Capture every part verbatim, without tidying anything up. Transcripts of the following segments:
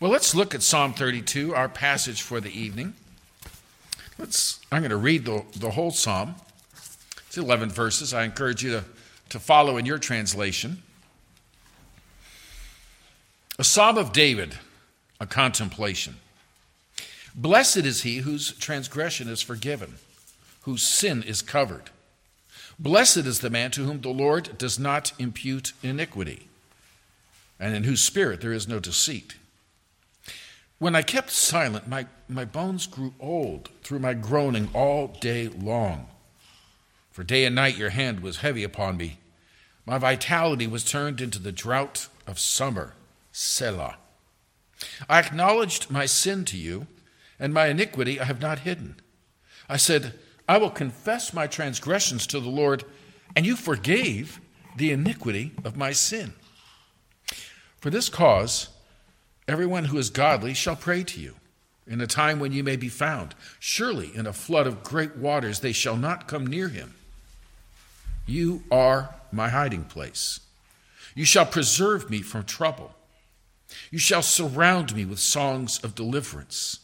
Well, let's look at Psalm thirty-two, our passage for the evening. Let's. I'm going to read the, the whole psalm. It's eleven verses. I encourage you to, to follow in your translation. A psalm of David, a contemplation. Blessed is he whose transgression is forgiven, whose sin is covered. Blessed is the man to whom the Lord does not impute iniquity, and in whose spirit there is no deceit. When I kept silent, my, my bones grew old through my groaning all day long. For day and night your hand was heavy upon me. My vitality was turned into the drought of summer. Selah. I acknowledged my sin to you, and my iniquity I have not hidden. I said, I will confess my transgressions to the Lord, and you forgave the iniquity of my sin. For this cause, everyone who is godly shall pray to you in a time when you may be found. Surely in a flood of great waters they shall not come near him. You are my hiding place. You shall preserve me from trouble. You shall surround me with songs of deliverance.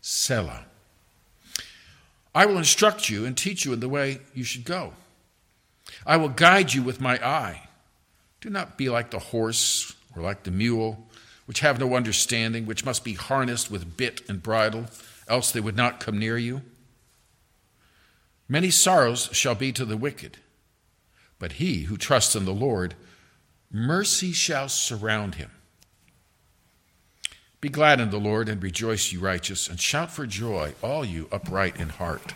Selah. I will instruct you and teach you in the way you should go. I will guide you with my eye. Do not be like the horse or like the mule, which have no understanding, which must be harnessed with bit and bridle, else they would not come near you. Many sorrows shall be to the wicked, but he who trusts in the Lord, mercy shall surround him. Be glad in the Lord and rejoice, you righteous, and shout for joy, all you upright in heart.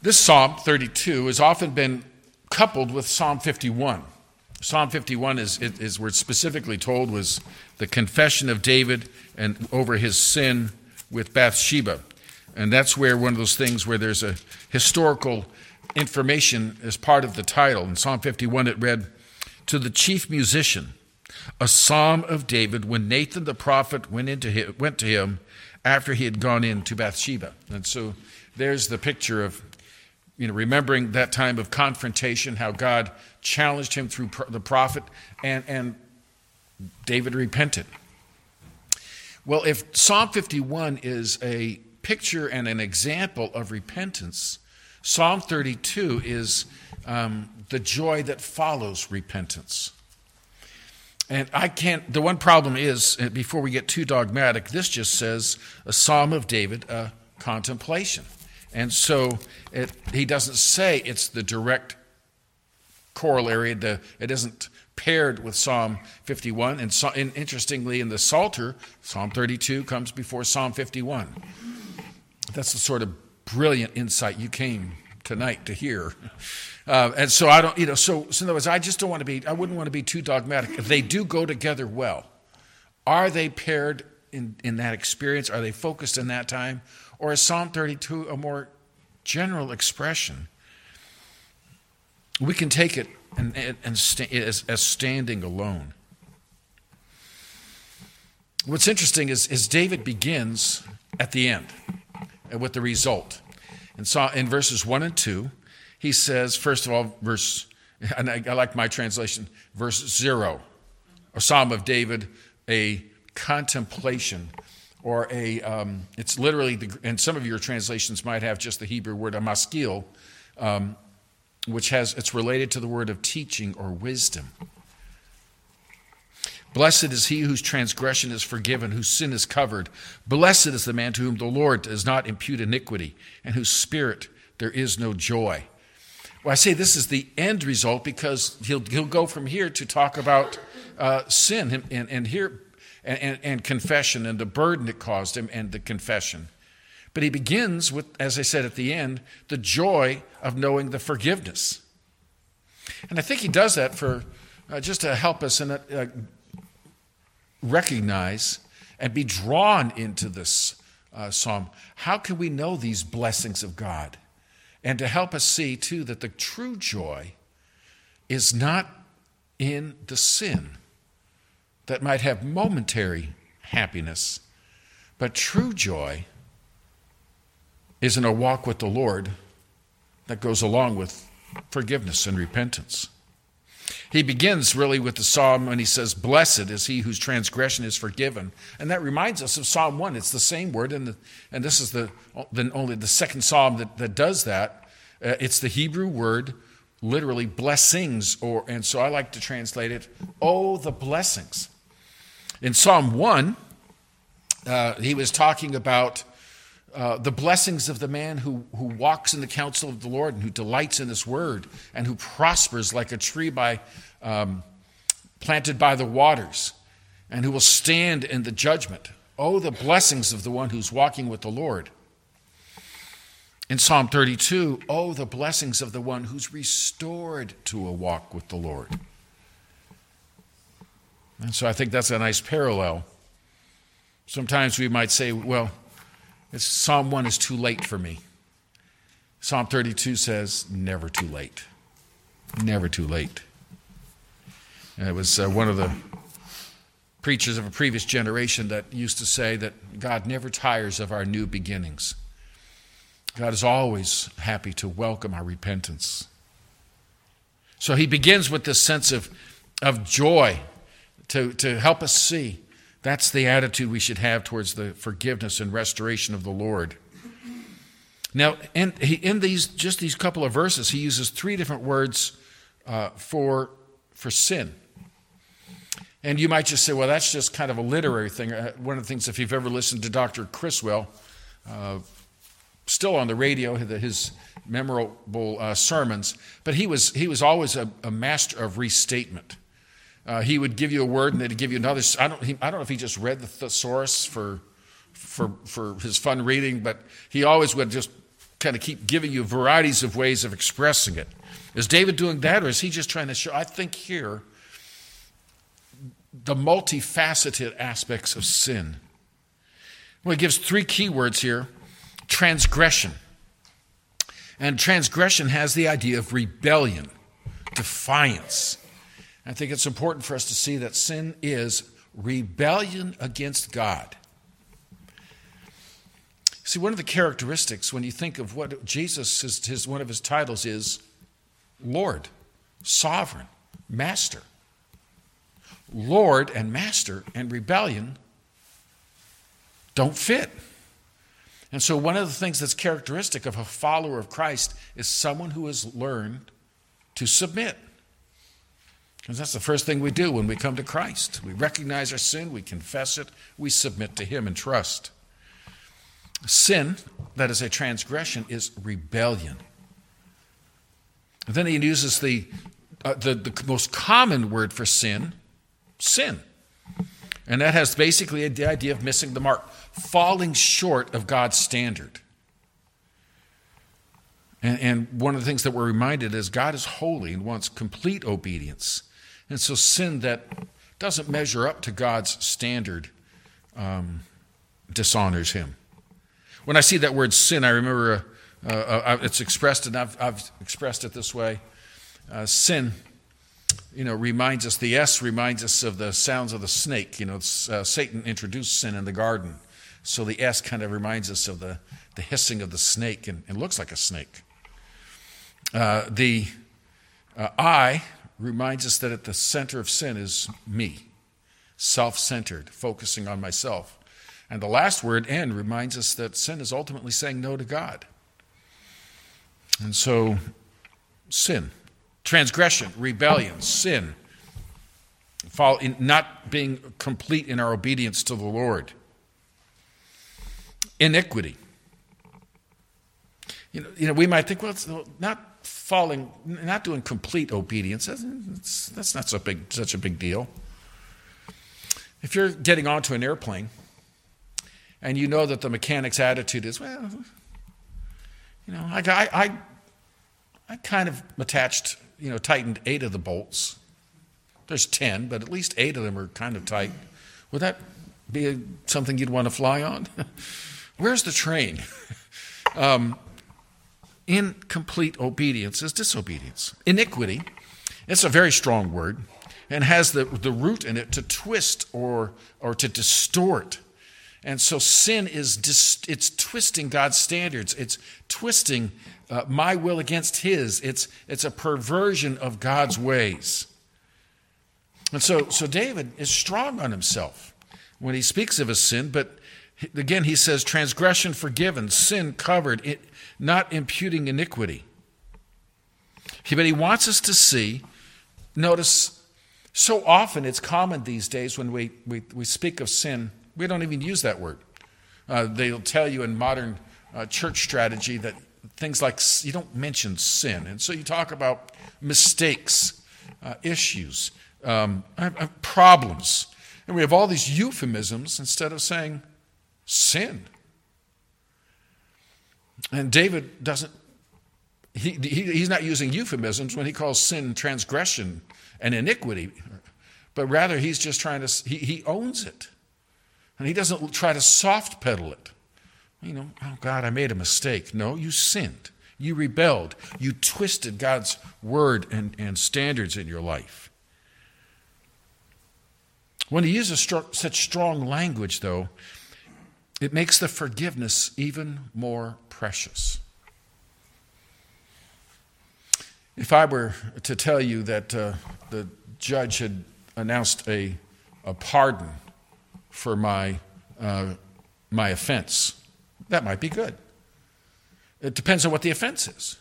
This Psalm thirty-two has often been coupled with Psalm fifty-one. Psalm fifty-one is, is we're specifically told, was the confession of David and over his sin with Bathsheba. And that's where one of those things where there's a historical information as part of the title. In Psalm fifty-one it read, to the chief musician, a psalm of David when Nathan the prophet went into him, went to him after he had gone in to Bathsheba. And so there's the picture of, you know, remembering that time of confrontation, how God challenged him through the prophet, and, and David repented. Well, if Psalm fifty-one is a picture and an example of repentance, Psalm thirty-two is um, the joy that follows repentance. And I can't, the one problem is, before we get too dogmatic, this just says a psalm of David, a contemplation. And so it, he doesn't say it's the direct corollary, the, it isn't paired with Psalm fifty-one. And, so, and interestingly, in the Psalter, Psalm thirty-two comes before Psalm fifty-one. That's the sort of brilliant insight you came tonight to hear. Uh, and so I don't, you know, so, so in other words, I just don't want to be, I wouldn't want to be too dogmatic. They do go together well. Are they paired in, in that experience? Are they focused in that time? Or is Psalm thirty-two a more general expression? We can take it and, and, and st- as, as standing alone. What's interesting is, is David begins at the end with the result. And so in verses one and two, he says, first of all, verse, and I, I like my translation, verse zero, a psalm of David, a contemplation, or a, um, it's literally, the, and some of your translations might have just the Hebrew word, a maskil, um, which has, it's related to the word of teaching or wisdom. Blessed is he whose transgression is forgiven, whose sin is covered. Blessed is the man to whom the Lord does not impute iniquity, and whose spirit there is no joy. Well, I say this is the end result because he'll he'll go from here to talk about uh, sin and, and, and here and, and, and confession and the burden it caused him and the confession. But he begins with, as I said at the end, the joy of knowing the forgiveness. And I think he does that for uh, just to help us in a... a recognize and be drawn into this uh, psalm. How can we know these blessings of God? And to help us see, too, that the true joy is not in the sin that might have momentary happiness, but true joy is in a walk with the Lord that goes along with forgiveness and repentance. He begins really with the psalm when he says, blessed is he whose transgression is forgiven. And that reminds us of Psalm one. It's the same word, and the, and this is the, the only the second psalm that, that does that. Uh, it's the Hebrew word, literally blessings, or and so I like to translate it, oh, the blessings. In Psalm one, uh, he was talking about Uh, the blessings of the man who, who walks in the counsel of the Lord and who delights in his word and who prospers like a tree by um, planted by the waters and who will stand in the judgment. Oh, the blessings of the one who's walking with the Lord. In Psalm thirty-two, oh, the blessings of the one who's restored to a walk with the Lord. And so I think that's a nice parallel. Sometimes we might say, well, It's, Psalm one is too late for me. Psalm thirty-two says, never too late. Never too late. And it was uh, one of the preachers of a previous generation that used to say that God never tires of our new beginnings. God is always happy to welcome our repentance. So he begins with this sense of, of joy to, to help us see. That's the attitude we should have towards the forgiveness and restoration of the Lord. Now, in, in these just these couple of verses, he uses three different words uh, for for sin. And you might just say, well, that's just kind of a literary thing. One of the things, if you've ever listened to Doctor Criswell, uh, still on the radio, his memorable uh, sermons, but he was he was always a, a master of restatement. Uh, he would give you a word, and then he'd give you another. I don't. He, I don't know if he just read the thesaurus for, for, for his fun reading, but he always would just kind of keep giving you varieties of ways of expressing it. Is David doing that, or is he just trying to show? I think here, the multifaceted aspects of sin. Well, he gives three key words here: transgression. And transgression has the idea of rebellion, defiance. I think it's important for us to see that sin is rebellion against God. See, one of the characteristics when you think of what Jesus, his, his, one of his titles is Lord, Sovereign, Master. Lord and Master and rebellion don't fit. And so one of the things that's characteristic of a follower of Christ is someone who has learned to submit. Because that's the first thing we do when we come to Christ. We recognize our sin, we confess it, we submit to him and trust. Sin, that is a transgression, is rebellion. And then he uses the, uh, the, the most common word for sin, sin. And that has basically the idea of missing the mark, falling short of God's standard. And, and one of the things that we're reminded is God is holy and wants complete obedience. And so sin that doesn't measure up to God's standard um, dishonors him. When I see that word sin, I remember uh, uh, it's expressed, and I've, I've expressed it this way. Uh, sin, you know, reminds us, the S reminds us of the sounds of the snake. You know, uh, Satan introduced sin in the garden. So the S kind of reminds us of the, the hissing of the snake, and it looks like a snake. Uh, the uh, I reminds us that at the center of sin is me, self-centered, focusing on myself. And the last word, N, reminds us that sin is ultimately saying no to God. And so sin, transgression, rebellion, sin, fall in not being complete in our obedience to the Lord. Iniquity. You know, you know, we might think, well, it's not falling, not doing complete obedience. That's, that's not so big, such a big deal. If you're getting onto an airplane and you know that the mechanic's attitude is, well, you know, I, I, I, I kind of attached, you know, tightened eight of the bolts. There's ten, but at least eight of them are kind of tight. Would that be something you'd want to fly on? Where's the train? um, Incomplete obedience is disobedience. Iniquity, it's a very strong word and has the, the root in it to twist or or to distort. And so sin is, dis, it's twisting God's standards. It's twisting uh, my will against his. It's, it's a perversion of God's ways. And so, so David is strong on himself when he speaks of his sin, but again, he says, transgression forgiven, sin covered, it, not imputing iniquity. He, but he wants us to see, notice, so often it's common these days when we, we, we speak of sin, we don't even use that word. Uh, they'll tell you in modern uh, church strategy that things like, you don't mention sin. And so you talk about mistakes, uh, issues, um, problems. And we have all these euphemisms instead of saying sin. And David doesn't, he, he he's not using euphemisms when he calls sin transgression and iniquity, but rather he's just trying to, he, he owns it. And he doesn't try to soft pedal it. You know, oh God, I made a mistake. No, you sinned. You rebelled. You twisted God's word and, and standards in your life. When he uses stru- such strong language, though, it makes the forgiveness even more precious. If I were to tell you that uh, the judge had announced a, a pardon for my uh, my offense, that might be good. It depends on what the offense is.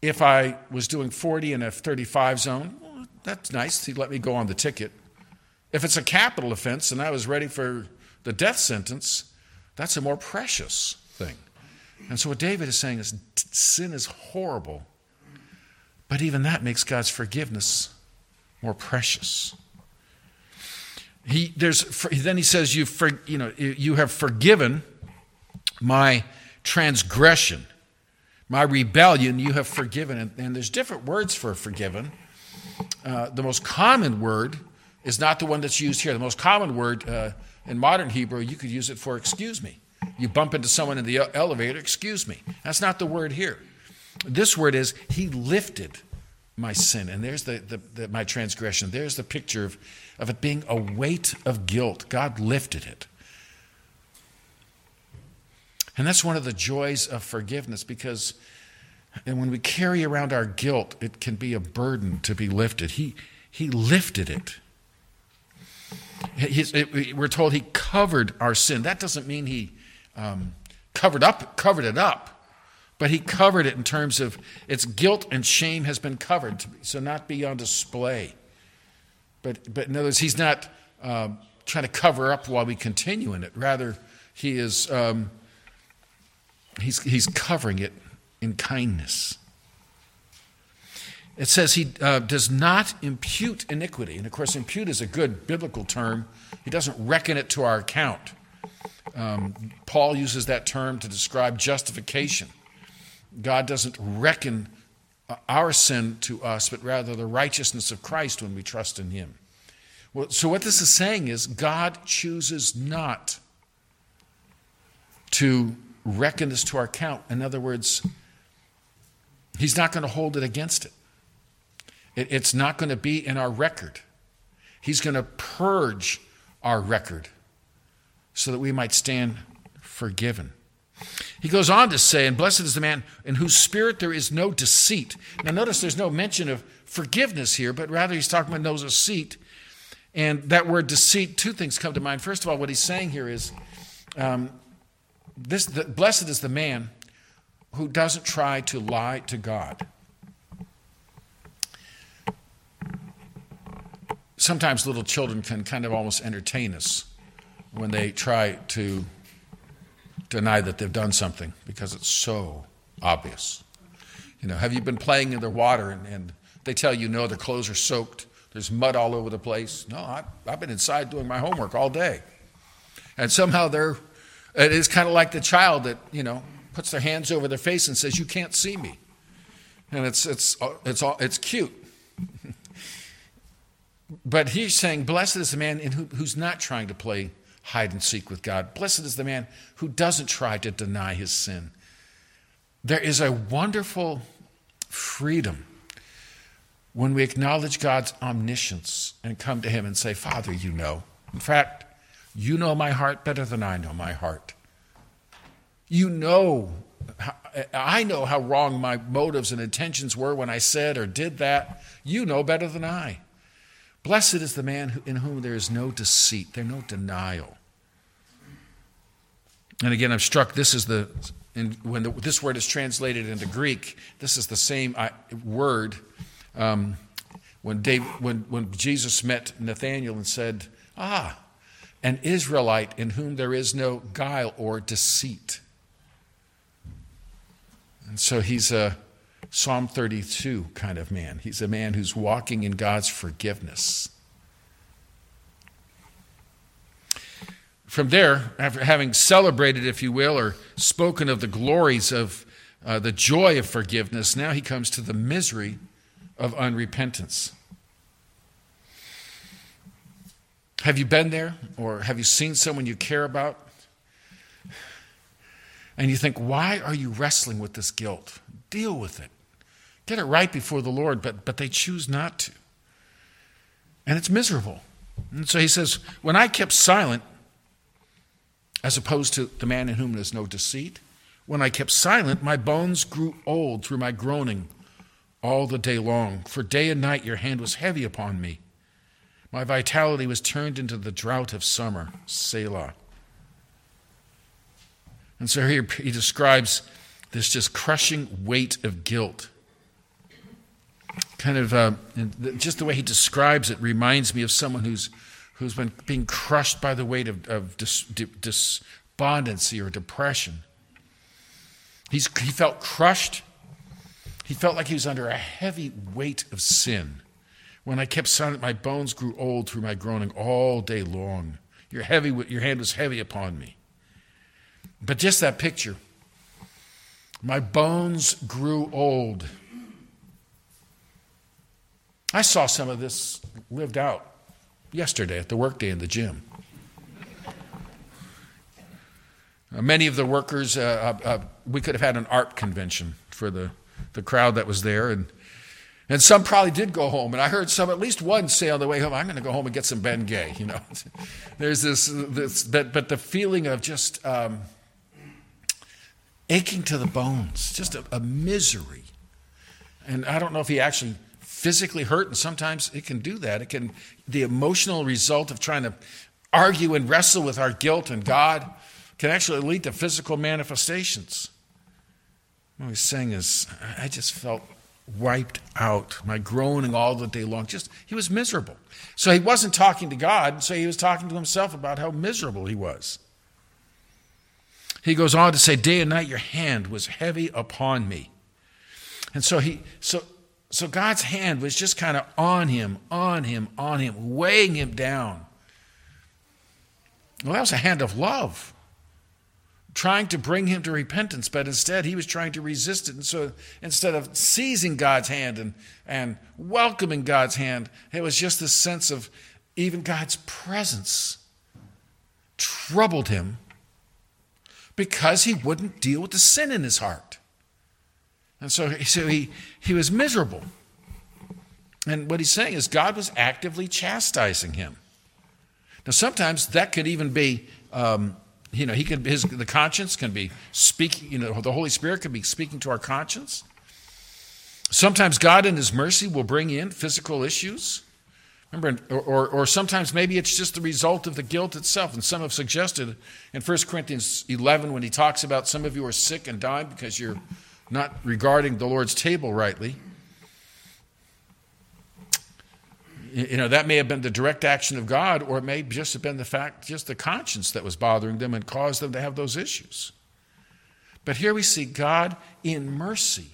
If I was doing forty in a thirty-five zone, well, that's nice. He'd let me go on the ticket. If it's a capital offense and I was ready for the death sentence, that's a more precious thing. And so what David is saying is sin is horrible, but even that makes God's forgiveness more precious. He there's then he says you for, you know you have forgiven my transgression, my rebellion. You have forgiven, and, and there's different words for forgiven. Uh, the most common word is not the one that's used here. The most common word. Uh, In modern Hebrew, you could use it for excuse me. You bump into someone in the elevator, excuse me. That's not the word here. This word is, he lifted my sin. And there's the, the, the my transgression. There's the picture of, of it being a weight of guilt. God lifted it. And that's one of the joys of forgiveness, because and when we carry around our guilt, it can be a burden to be lifted. He, he lifted it. His, it, we're told he covered our sin. That doesn't mean he um, covered up, covered it up, but he covered it in terms of its guilt and shame has been covered, so not be on display. But, but in other words, he's not um, trying to cover up while we continue in it. Rather, he is um, he's he's covering it in kindness. It says he uh, does not impute iniquity. And, of course, impute is a good biblical term. He doesn't reckon it to our account. Um, Paul uses that term to describe justification. God doesn't reckon our sin to us, but rather the righteousness of Christ when we trust in him. Well, so what this is saying is God chooses not to reckon this to our account. In other words, he's not going to hold it against it. It's not going to be in our record. He's going to purge our record so that we might stand forgiven. He goes on to say, and blessed is the man in whose spirit there is no deceit. Now notice there's no mention of forgiveness here, but rather he's talking about no deceit. And that word deceit, two things come to mind. First of all, what he's saying here is, um, this: the, blessed is the man who doesn't try to lie to God. Sometimes little children can kind of almost entertain us when they try to deny that they've done something because it's so obvious. You know, have you been playing in the water and, and they tell you, no, their clothes are soaked, there's mud all over the place. No, I, I've been inside doing my homework all day. And somehow they're, it is kind of like the child that, you know, puts their hands over their face and says, you can't see me. And it's it's it's all it's cute. But he's saying, blessed is the man in who, who's not trying to play hide and seek with God. Blessed is the man who doesn't try to deny his sin. There is a wonderful freedom when we acknowledge God's omniscience and come to him and say, Father, you know. In fact, you know my heart better than I know my heart. You know, I know how wrong my motives and intentions were when I said or did that. You know better than I. Blessed is the man who, in whom there is no deceit, there is no denial. And again, I'm struck, this is the, in, when the, this word is translated into Greek, this is the same word um, when, David, when, when Jesus met Nathanael and said, ah, an Israelite in whom there is no guile or deceit. And so he's a Psalm thirty-two kind of man. He's a man who's walking in God's forgiveness. From there, after having celebrated, if you will, or spoken of the glories of uh, the joy of forgiveness, now he comes to the misery of unrepentance. Have you been there, or have you seen someone you care about? And you think, why are you wrestling with this guilt? Deal with it. Get it right before the Lord, but, but they choose not to. And it's miserable. And so he says, when I kept silent, as opposed to the man in whom there's no deceit, when I kept silent, my bones grew old through my groaning all the day long. For day and night your hand was heavy upon me. My vitality was turned into the drought of summer, Selah. And so here he describes this just crushing weight of guilt. Kind of, uh, just the way he describes it reminds me of someone who's who's been being crushed by the weight of, of dis, despondency or depression. He's, he felt crushed. He felt like he was under a heavy weight of sin. When I kept silent, my bones grew old through my groaning all day long. Your heavy, your hand was heavy upon me. But just that picture. My bones grew old. I saw some of this lived out yesterday at the workday in the gym. Uh, many of the workers, uh, uh, uh, we could have had an A R P convention for the, the crowd that was there, and And some probably did go home, and I heard some, at least one, say on the way home, "I'm going to go home and get some Bengay." You know, there's this, this, that, but the feeling of just um, aching to the bones, just a, a misery. And I don't know if he actually physically hurt, and sometimes it can do that. It can, the emotional result of trying to argue and wrestle with our guilt and God can actually lead to physical manifestations. What he's saying is, I just felt wiped out, my groaning all the day long. Just, he was miserable. So he wasn't talking to God, so he was talking to himself about how miserable he was. He goes on to say, day and night your hand was heavy upon me. And so he, so, so God's hand was just kind of on him, on him, on him, weighing him down. Well, that was a hand of love, trying to bring him to repentance, but instead he was trying to resist it. And so instead of seizing God's hand and, and welcoming God's hand, it was just this sense of even God's presence troubled him because he wouldn't deal with the sin in his heart. And so, so he, he was miserable. And what he's saying is God was actively chastising him. Now sometimes that could even be... Um, You know, he can, his, the conscience can be speaking, you know, the Holy Spirit can be speaking to our conscience. Sometimes God in his mercy will bring in physical issues. Remember, or, or, or sometimes maybe it's just the result of the guilt itself. And some have suggested in First Corinthians eleven when he talks about some of you are sick and dying because you're not regarding the Lord's table rightly. You know, that may have been the direct action of God, or it may just have been the fact, just the conscience that was bothering them and caused them to have those issues. But here we see God in mercy,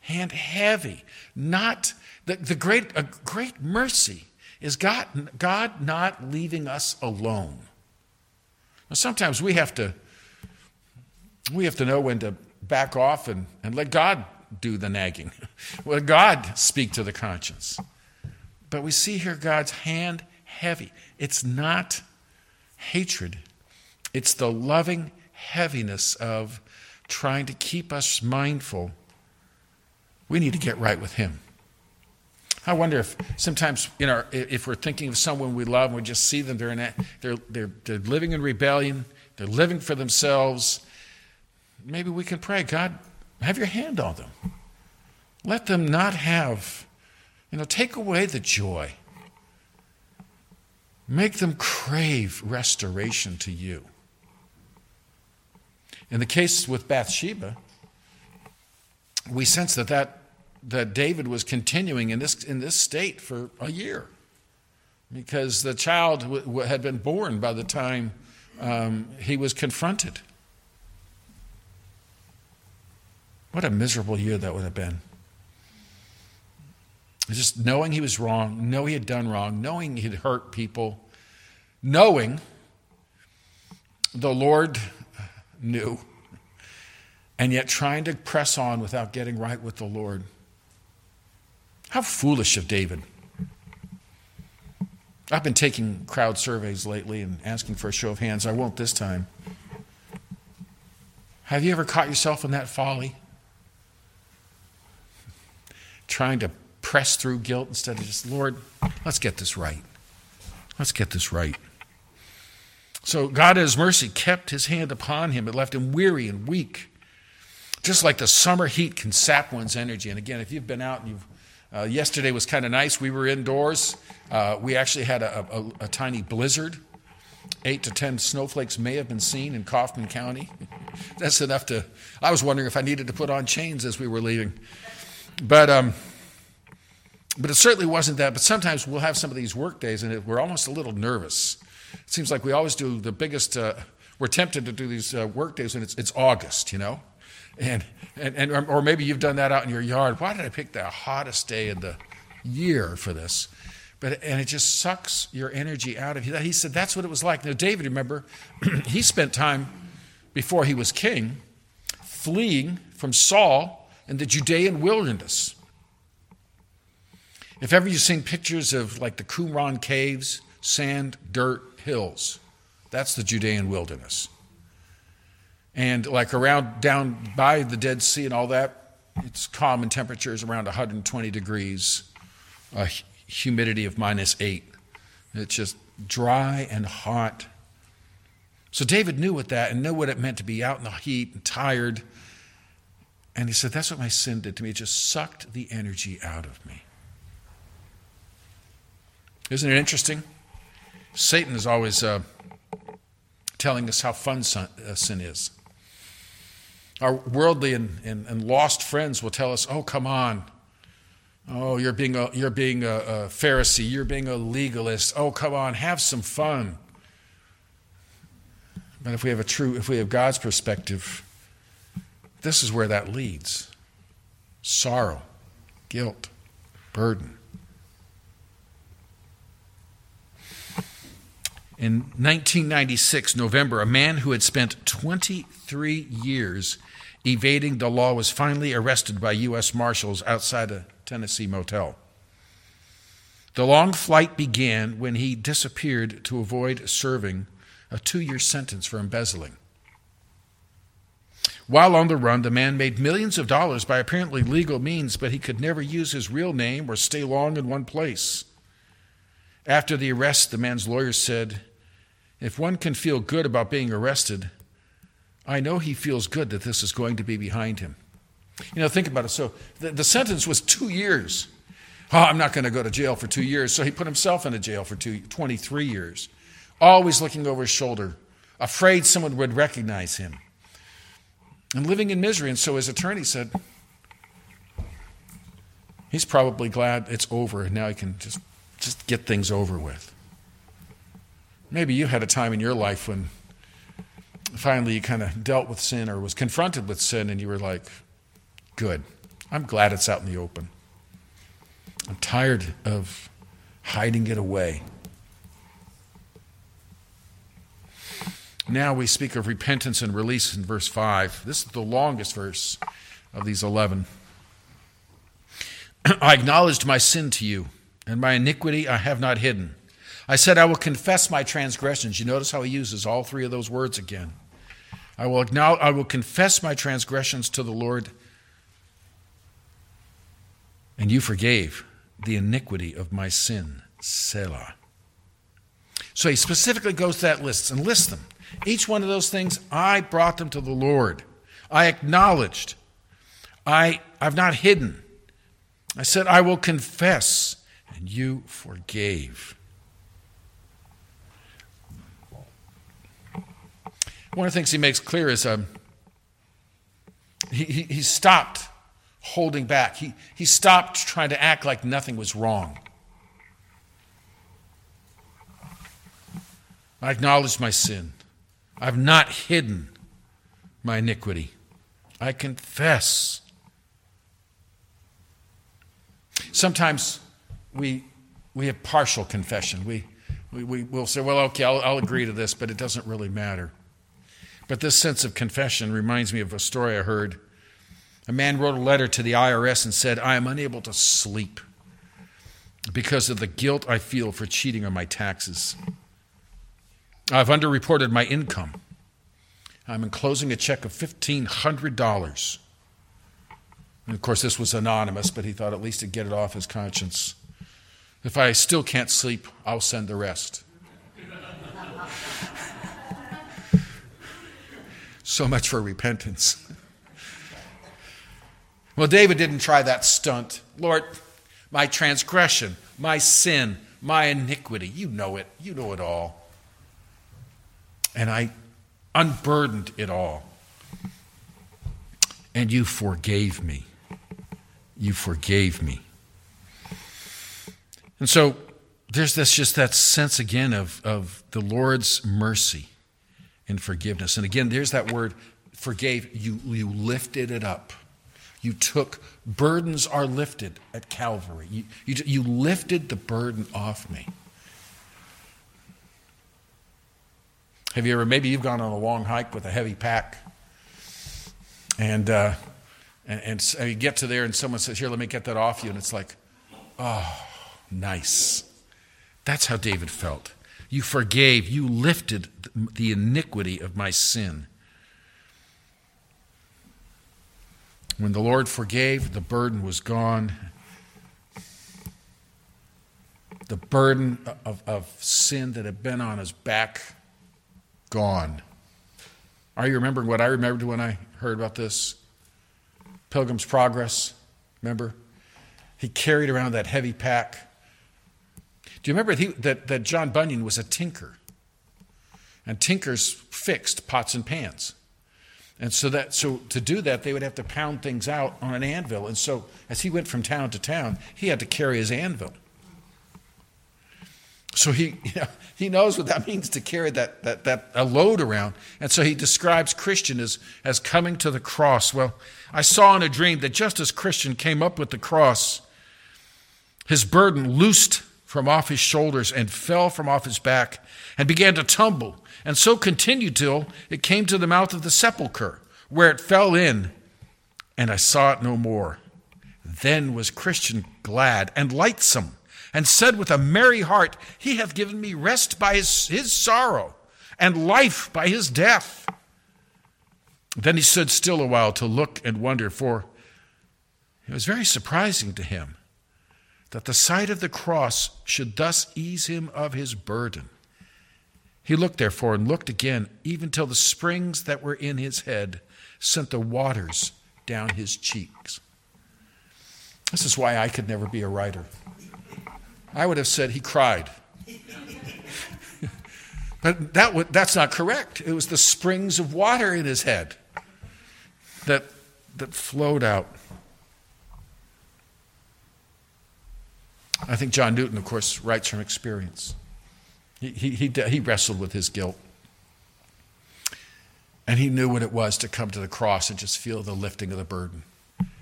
hand heavy, not the, the great, a great mercy is God, God not leaving us alone. Now, sometimes we have to, we have to know when to back off and, and let God do the nagging, let God speak to the conscience. But we see here God's hand heavy. It's not hatred. It's the loving heaviness of trying to keep us mindful. We need to get right with him. I wonder if sometimes in our, if we're thinking of someone we love and we just see them, they're, in, they're, they're, they're living in rebellion, they're living for themselves, maybe we can pray, God, have your hand on them. Let them not have... You know, take away the joy. Make them crave restoration to you. In the case with Bathsheba, we sense that that, that David was continuing in this, in this state for a year, because the child w- had been born by the time um, he was confronted. What a miserable year that would have been. Just knowing he was wrong, knowing he had done wrong, knowing he'd hurt people, knowing the Lord knew, and yet trying to press on without getting right with the Lord. How foolish of David. I've been taking crowd surveys lately and asking for a show of hands. I won't this time. Have you ever caught yourself in that folly? Trying to press through guilt instead of just, Lord, let's get this right. Let's get this right. So God in his mercy kept his hand upon him. It left him weary and weak, just like the summer heat can sap one's energy. And again, if you've been out and you've, uh, yesterday was kind of nice. We were indoors. Uh, we actually had a, a, a tiny blizzard. Eight to ten snowflakes may have been seen in Kaufman County. That's enough to, I was wondering if I needed to put on chains as we were leaving. But, um, But it certainly wasn't that. But sometimes we'll have some of these work days, and it, we're almost a little nervous. It seems like we always do the biggest. Uh, we're tempted to do these uh, work days when it's it's August, you know, and and and or maybe you've done that out in your yard. Why did I pick the hottest day of the year for this? But and it just sucks your energy out of you. He said that's what it was like. Now David, remember, he spent time before he was king, fleeing from Saul in the Judean wilderness. If ever you've seen pictures of like the Qumran caves, sand, dirt, hills, that's the Judean wilderness. And like around down by the Dead Sea and all that, it's common temperatures around one hundred twenty degrees, a humidity of minus eight. It's just dry and hot. So David knew what that and knew what it meant to be out in the heat and tired. And he said, that's what my sin did to me. It just sucked the energy out of me. Isn't it interesting? Satan is always uh, telling us how fun sin, uh, sin is. Our worldly and, and, and lost friends will tell us, "Oh, come on! Oh, you're being a, you're being a, a Pharisee. You're being a legalist. Oh, come on! Have some fun." But if we have a true, if we have God's perspective, this is where that leads: sorrow, guilt, burden. In nineteen ninety-six, November, a man who had spent twenty-three years evading the law was finally arrested by U S Marshals outside a Tennessee motel. The long flight began when he disappeared to avoid serving a two-year sentence for embezzling. While on the run, the man made millions of dollars by apparently legal means, but he could never use his real name or stay long in one place. After the arrest, the man's lawyer said, "If one can feel good about being arrested, I know he feels good that this is going to be behind him." You know, think about it. So the, the sentence was two years. Oh, I'm not going to go to jail for two years. So he put himself into jail for two, twenty-three years, always looking over his shoulder, afraid someone would recognize him, and living in misery. And so his attorney said, he's probably glad it's over, and now he can just Just get things over with. Maybe you had a time in your life when finally you kind of dealt with sin or was confronted with sin and you were like, good, I'm glad it's out in the open. I'm tired of hiding it away. Now we speak of repentance and release in verse five. This is the longest verse of these eleven. I acknowledged my sin to you, and my iniquity I have not hidden. I said, I will confess my transgressions. You notice how he uses all three of those words again. I will acknowledge, I will confess my transgressions to the Lord. And you forgave the iniquity of my sin. Selah. So he specifically goes to that list and lists them. Each one of those things, I brought them to the Lord. I acknowledged. I, I've not hidden. I said, I will confess. And you forgave. One of the things he makes clear is um, he, he, he stopped holding back. He, he stopped trying to act like nothing was wrong. I acknowledge my sin. I've not hidden my iniquity. I confess. Sometimes we we have partial confession. We we, we will say, well, okay, I'll, I'll agree to this, but it doesn't really matter. But this sense of confession reminds me of a story I heard. A man wrote a letter to the I R S and said, I am unable to sleep because of the guilt I feel for cheating on my taxes. I've underreported my income. I'm enclosing a check of fifteen hundred dollars. And of course, this was anonymous, but he thought at least he'd get it off his conscience. If I still can't sleep, I'll send the rest. So much for repentance. Well, David didn't try that stunt. Lord, my transgression, my sin, my iniquity, you know it. You know it all. And I unburdened it all. And you forgave me. You forgave me. And so there's this just that sense again of, of the Lord's mercy and forgiveness. And again, there's that word forgave. You, you lifted it up. You took, burdens are lifted at Calvary. You, you, you lifted the burden off me. Have you ever, maybe you've gone on a long hike with a heavy pack and, uh, and, and and you get to there and someone says, here, let me get that off you. And it's like, oh, nice. That's how David felt. You forgave, you lifted the iniquity of my sin. When the Lord forgave, the burden was gone. The burden of, of sin that had been on his back, gone. Are you remembering what I remembered when I heard about this? Pilgrim's Progress, remember? He carried around that heavy pack. Do you remember he, that, that John Bunyan was a tinker? And tinkers fixed pots and pans. And so that so to do that, they would have to pound things out on an anvil. And so as he went from town to town, he had to carry his anvil. So he you know, he knows what that means to carry that, that, that a load around. And so he describes Christian as, as coming to the cross. Well, I saw in a dream that just as Christian came up with the cross, his burden loosed from off his shoulders and fell from off his back and began to tumble, and so continued till it came to the mouth of the sepulchre, where it fell in, and I saw it no more. Then was Christian glad and lightsome, and said with a merry heart, He hath given me rest by his, his sorrow, and life by his death. Then he stood still a while to look and wonder, for it was very surprising to him that the sight of the cross should thus ease him of his burden. He looked, therefore, and looked again, even till the springs that were in his head sent the waters down his cheeks. This is why I could never be a writer. I would have said he cried. But that would, that's not correct. It was the springs of water in his head that, that flowed out. I think John Newton, of course, writes from experience. He, he, he, he wrestled with his guilt. And he knew what it was to come to the cross and just feel the lifting of the burden.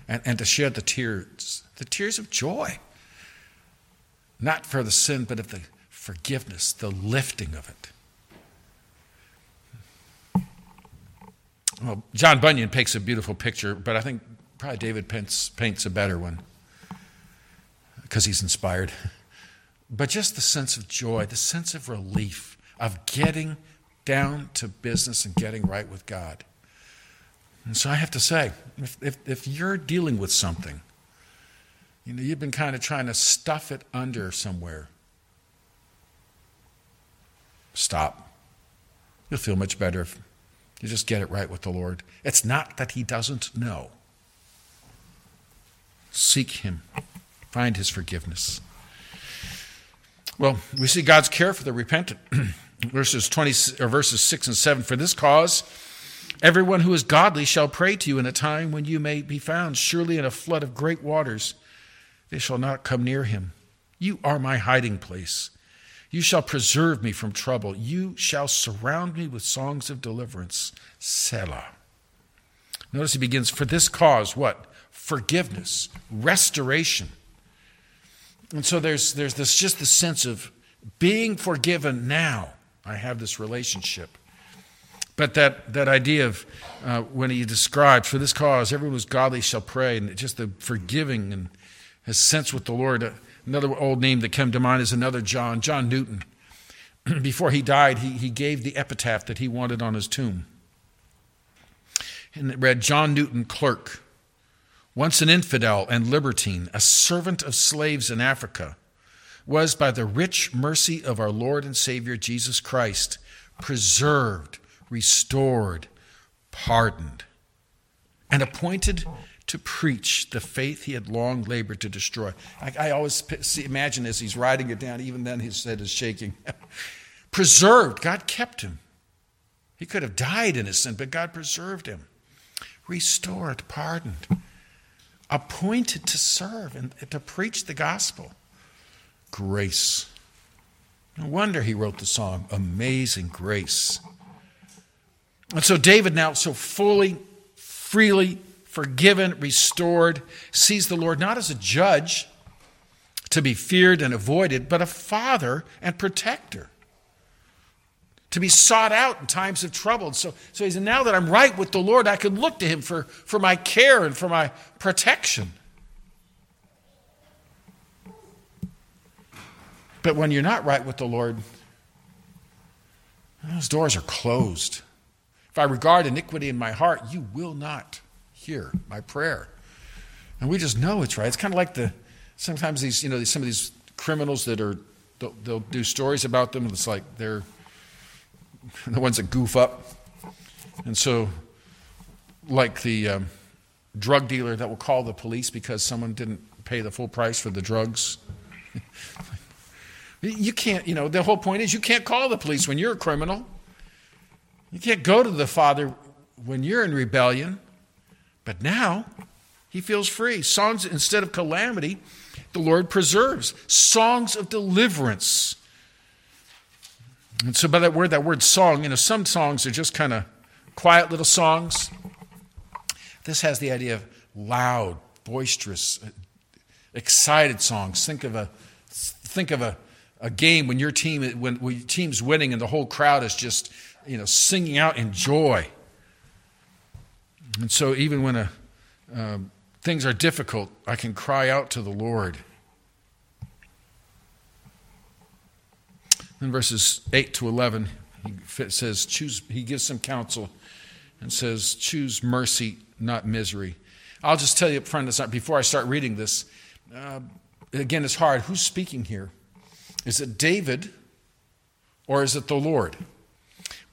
And, and to shed the tears, the tears of joy. Not for the sin, but of the forgiveness, the lifting of it. Well, John Bunyan paints a beautiful picture, but I think probably David paints, paints a better one. Because he's inspired, but just the sense of joy, the sense of relief, of getting down to business and getting right with God. And so I have to say, if if, if you're dealing with something, you know, you've been kind of trying to stuff it under somewhere, stop. You'll feel much better if you just get it right with the Lord. It's not that he doesn't know. Seek him. Find his forgiveness. Well, we see God's care for the repentant. verses twenty or verses six and seven. For this cause, everyone who is godly shall pray to you in a time when you may be found. Surely in a flood of great waters, they shall not come near him. You are my hiding place. You shall preserve me from trouble. You shall surround me with songs of deliverance. Selah. Notice he begins, for this cause, what? Forgiveness, restoration. And so there's there's this just the sense of being forgiven now. I have this relationship. But that, that idea of uh, when he describes, for this cause, everyone who's godly shall pray, and just the forgiving and his sense with the Lord. Another old name that came to mind is another John, John Newton. Before he died, he, he gave the epitaph that he wanted on his tomb. And it read, John Newton, clerk, once an infidel and libertine, a servant of slaves in Africa, was by the rich mercy of our Lord and Savior Jesus Christ preserved, restored, pardoned, and appointed to preach the faith he had long labored to destroy. I, I always see, imagine as he's writing it down, even then his head is shaking. Preserved, God kept him. He could have died in his sin, but God preserved him. Restored, pardoned, appointed to serve and to preach the gospel. Grace. No wonder he wrote the song, Amazing Grace. And so David, now so fully, freely forgiven, restored, sees the Lord not as a judge to be feared and avoided, but a father and protector to be sought out in times of trouble. So, so he said, now that I'm right with the Lord, I can look to him for, for my care and for my protection. But when you're not right with the Lord, those doors are closed. If I regard iniquity in my heart, you will not hear my prayer. And we just know it's right. It's kind of like the sometimes these, you know, some of these criminals that are, they'll, they'll do stories about them, and it's like they're the ones that goof up. And so, like the um, drug dealer that will call the police because someone didn't pay the full price for the drugs. You can't, you know, the whole point is you can't call the police when you're a criminal. You can't go to the Father when you're in rebellion. But now, he feels free. Songs, instead of calamity, the Lord preserves. Songs of deliverance. And so by that word, that word song, you know, some songs are just kind of quiet little songs. This has the idea of loud, boisterous, excited songs. Think of a think of a, a game when your team when, when your team's winning and the whole crowd is just, you know, singing out in joy. And so even when a, um, things are difficult, I can cry out to the Lord. In verses eight to eleven, he says, "Choose." He gives some counsel and says, "Choose mercy, not misery." I'll just tell you up front, before I start reading this, uh, again, it's hard. Who's speaking here? Is it David or is it the Lord?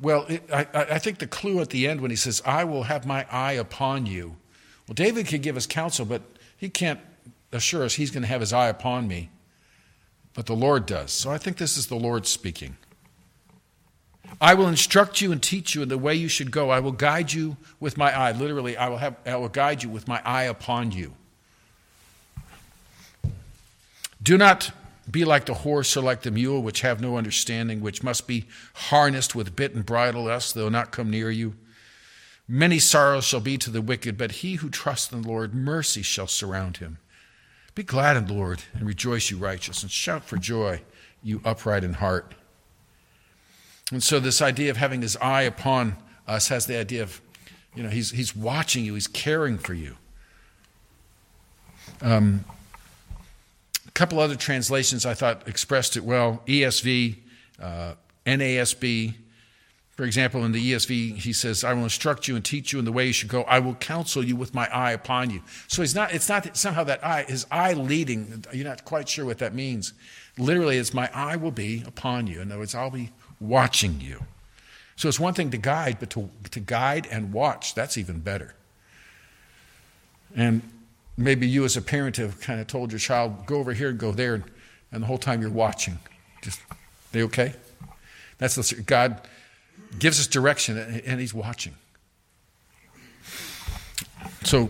Well, it, I, I think the clue at the end when he says, "I will have my eye upon you." Well, David could give us counsel, but he can't assure us he's going to have his eye upon me. But the Lord does. So I think this is the Lord speaking. I will instruct you and teach you in the way you should go. I will guide you with my eye. Literally, I will have. I will guide you with my eye upon you. Do not be like the horse or like the mule, which have no understanding, which must be harnessed with bit and bridle, else they'll not come near you. Many sorrows shall be to the wicked, but he who trusts in the Lord, mercy shall surround him. Be glad in the Lord, and rejoice, you righteous, and shout for joy, you upright in heart. And so this idea of having his eye upon us has the idea of, you know, he's he's watching you, he's caring for you. Um, a couple other translations I thought expressed it well. E S V, uh, N A S B. For example, in the E S V, he says, I will instruct you and teach you in the way you should go. I will counsel you with my eye upon you. So he's not, it's not somehow that eye, his eye leading, you're not quite sure what that means. Literally, it's my eye will be upon you. In other words, I'll be watching you. So it's one thing to guide, but to, to guide and watch, that's even better. And maybe you as a parent have kind of told your child, go over here and go there, and the whole time you're watching. Just, they okay? That's the, God gives us direction, and he's watching. So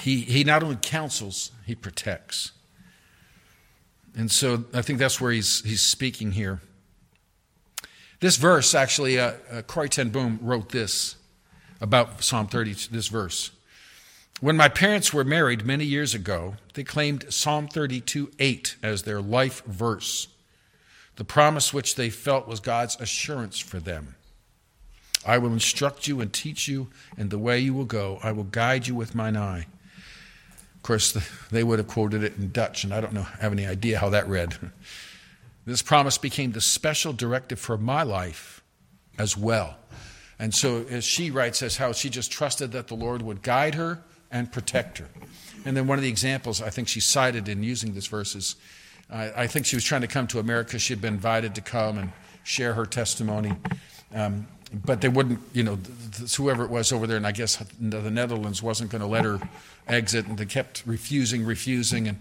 he he not only counsels, he protects. And so I think that's where he's he's speaking here. This verse, actually, uh, uh, Corrie ten Boom wrote this about Psalm thirty, this verse. When my parents were married many years ago, they claimed Psalm thirty-two eight as their life verse, the promise which they felt was God's assurance for them. I will instruct you and teach you in the way you will go. I will guide you with mine eye. Of course, they would have quoted it in Dutch, and I don't know, have any idea how that read. This promise became the special directive for my life as well. And so as she writes, as how she just trusted that the Lord would guide her and protect her. And then one of the examples I think she cited in using this verse is, uh, I think she was trying to come to America. She had been invited to come and share her testimony. Um, but they wouldn't, you know, whoever it was over there, and I guess the Netherlands wasn't going to let her exit, and they kept refusing, refusing, and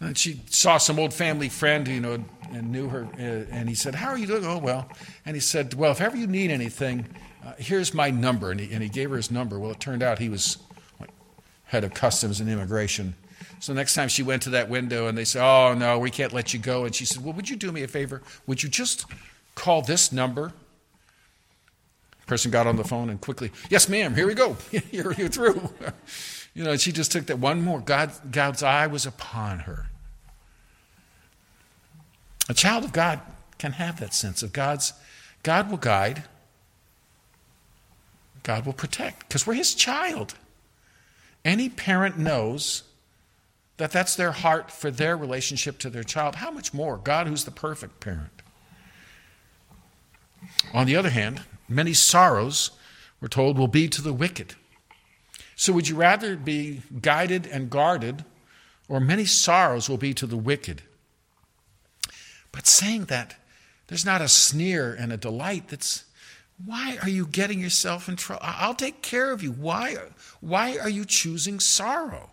And she saw some old family friend, you know, and knew her, and he said, how are you doing? Oh, well. And he said, well, if ever you need anything, uh, here's my number. And he, and he gave her his number. Well, it turned out he was like, head of customs and immigration. So next time she went to that window, and they said, oh, no, we can't let you go. And she said, well, would you do me a favor? Would you just call this number? The person got on the phone and quickly, yes, ma'am, here we go. you're, you're through. You know, she just took that one more. God, God's eye was upon her. A child of God can have that sense of God's, God will guide, God will protect, because we're his child. Any parent knows that that's their heart for their relationship to their child. How much more God, who's the perfect parent? On the other hand, many sorrows, we're told, will be to the wicked. So would you rather be guided and guarded, or many sorrows will be to the wicked? But saying that, there's not a sneer and a delight that's, why are you getting yourself in trouble? I'll take care of you. Why, why are you choosing sorrow?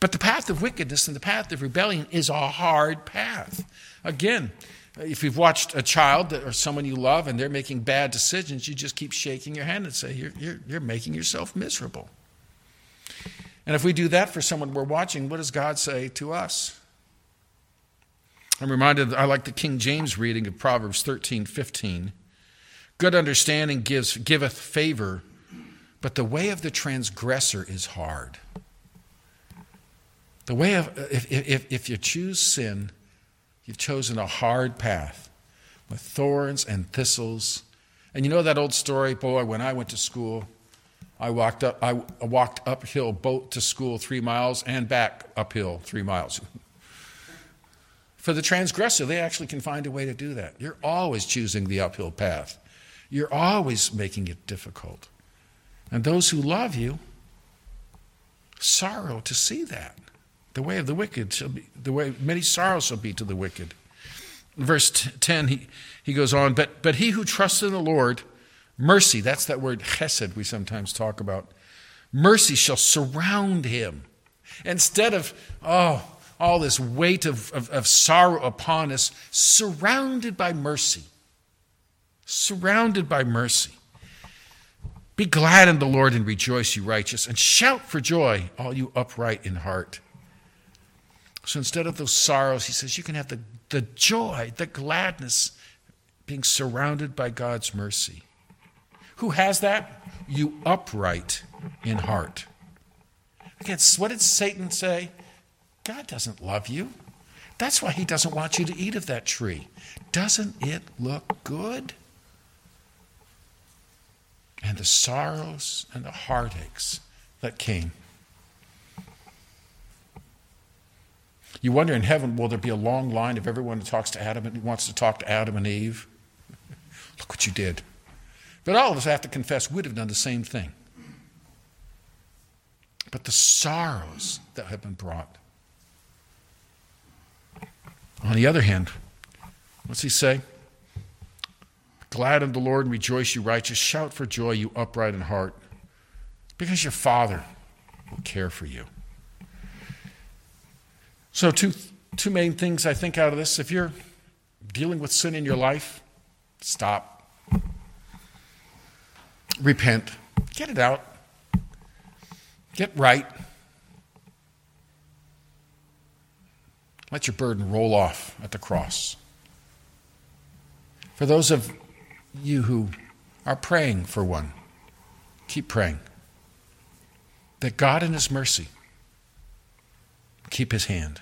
But the path of wickedness and the path of rebellion is a hard path. Again, if you've watched a child or someone you love and they're making bad decisions, you just keep shaking your hand and say, you're, you're, you're making yourself miserable. And if we do that for someone we're watching, what does God say to us? I'm reminded, I like the King James reading of Proverbs thirteen fifteen. Good understanding gives giveth favor, but the way of the transgressor is hard. The way of, if, if, if you choose sin, you've chosen a hard path with thorns and thistles. And you know that old story, boy, when I went to school, I walked up, I walked uphill boat to school three miles and back uphill three miles. For the transgressor, they actually can find a way to do that. You're always choosing the uphill path. You're always making it difficult. And those who love you, sorrow to see that. The way of the wicked shall be, the way many sorrows shall be to the wicked. In verse ten, he, he goes on, but but he who trusts in the Lord, mercy, that's that word chesed we sometimes talk about, mercy shall surround him. Instead of, oh, all this weight of, of, of sorrow upon us, surrounded by mercy. Surrounded by mercy. Be glad in the Lord and rejoice, you righteous, and shout for joy, all you upright in heart. So instead of those sorrows, he says, you can have the, the joy, the gladness, being surrounded by God's mercy. Who has that? You upright in heart. Again, what did Satan say? God doesn't love you. That's why he doesn't want you to eat of that tree. Doesn't it look good? And the sorrows and the heartaches that came. You wonder in heaven, will there be a long line of everyone who talks to Adam and wants to talk to Adam and Eve? Look what you did. But all of us have to confess we'd have done the same thing. But the sorrows that have been brought. On the other hand, what's he say? Glad in the Lord and rejoice, you righteous. Shout for joy, you upright in heart. Because your Father will care for you. So two two main things I think out of this. If you're dealing with sin in your life, stop. Repent. Get it out. Get right. Let your burden roll off at the cross. For those of you who are praying for one, keep praying. That God in his mercy keep his hand.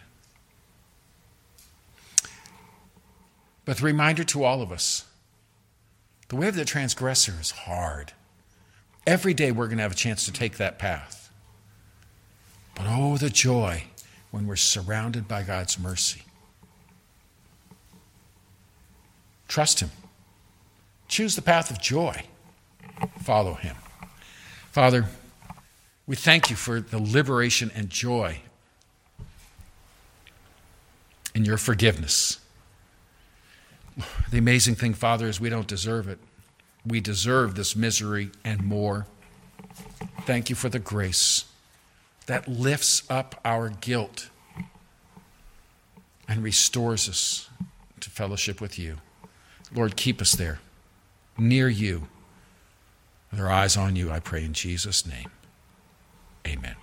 But the reminder to all of us, the way of the transgressor is hard. Every day we're going to have a chance to take that path. But oh, the joy when we're surrounded by God's mercy. Trust him. Choose the path of joy. Follow him. Father, we thank you for the liberation and joy in your forgiveness. The amazing thing, Father, is we don't deserve it. We deserve this misery and more. Thank you for the grace that lifts up our guilt and restores us to fellowship with you. Lord, keep us there, near you, with our eyes on you, I pray in Jesus' name. Amen.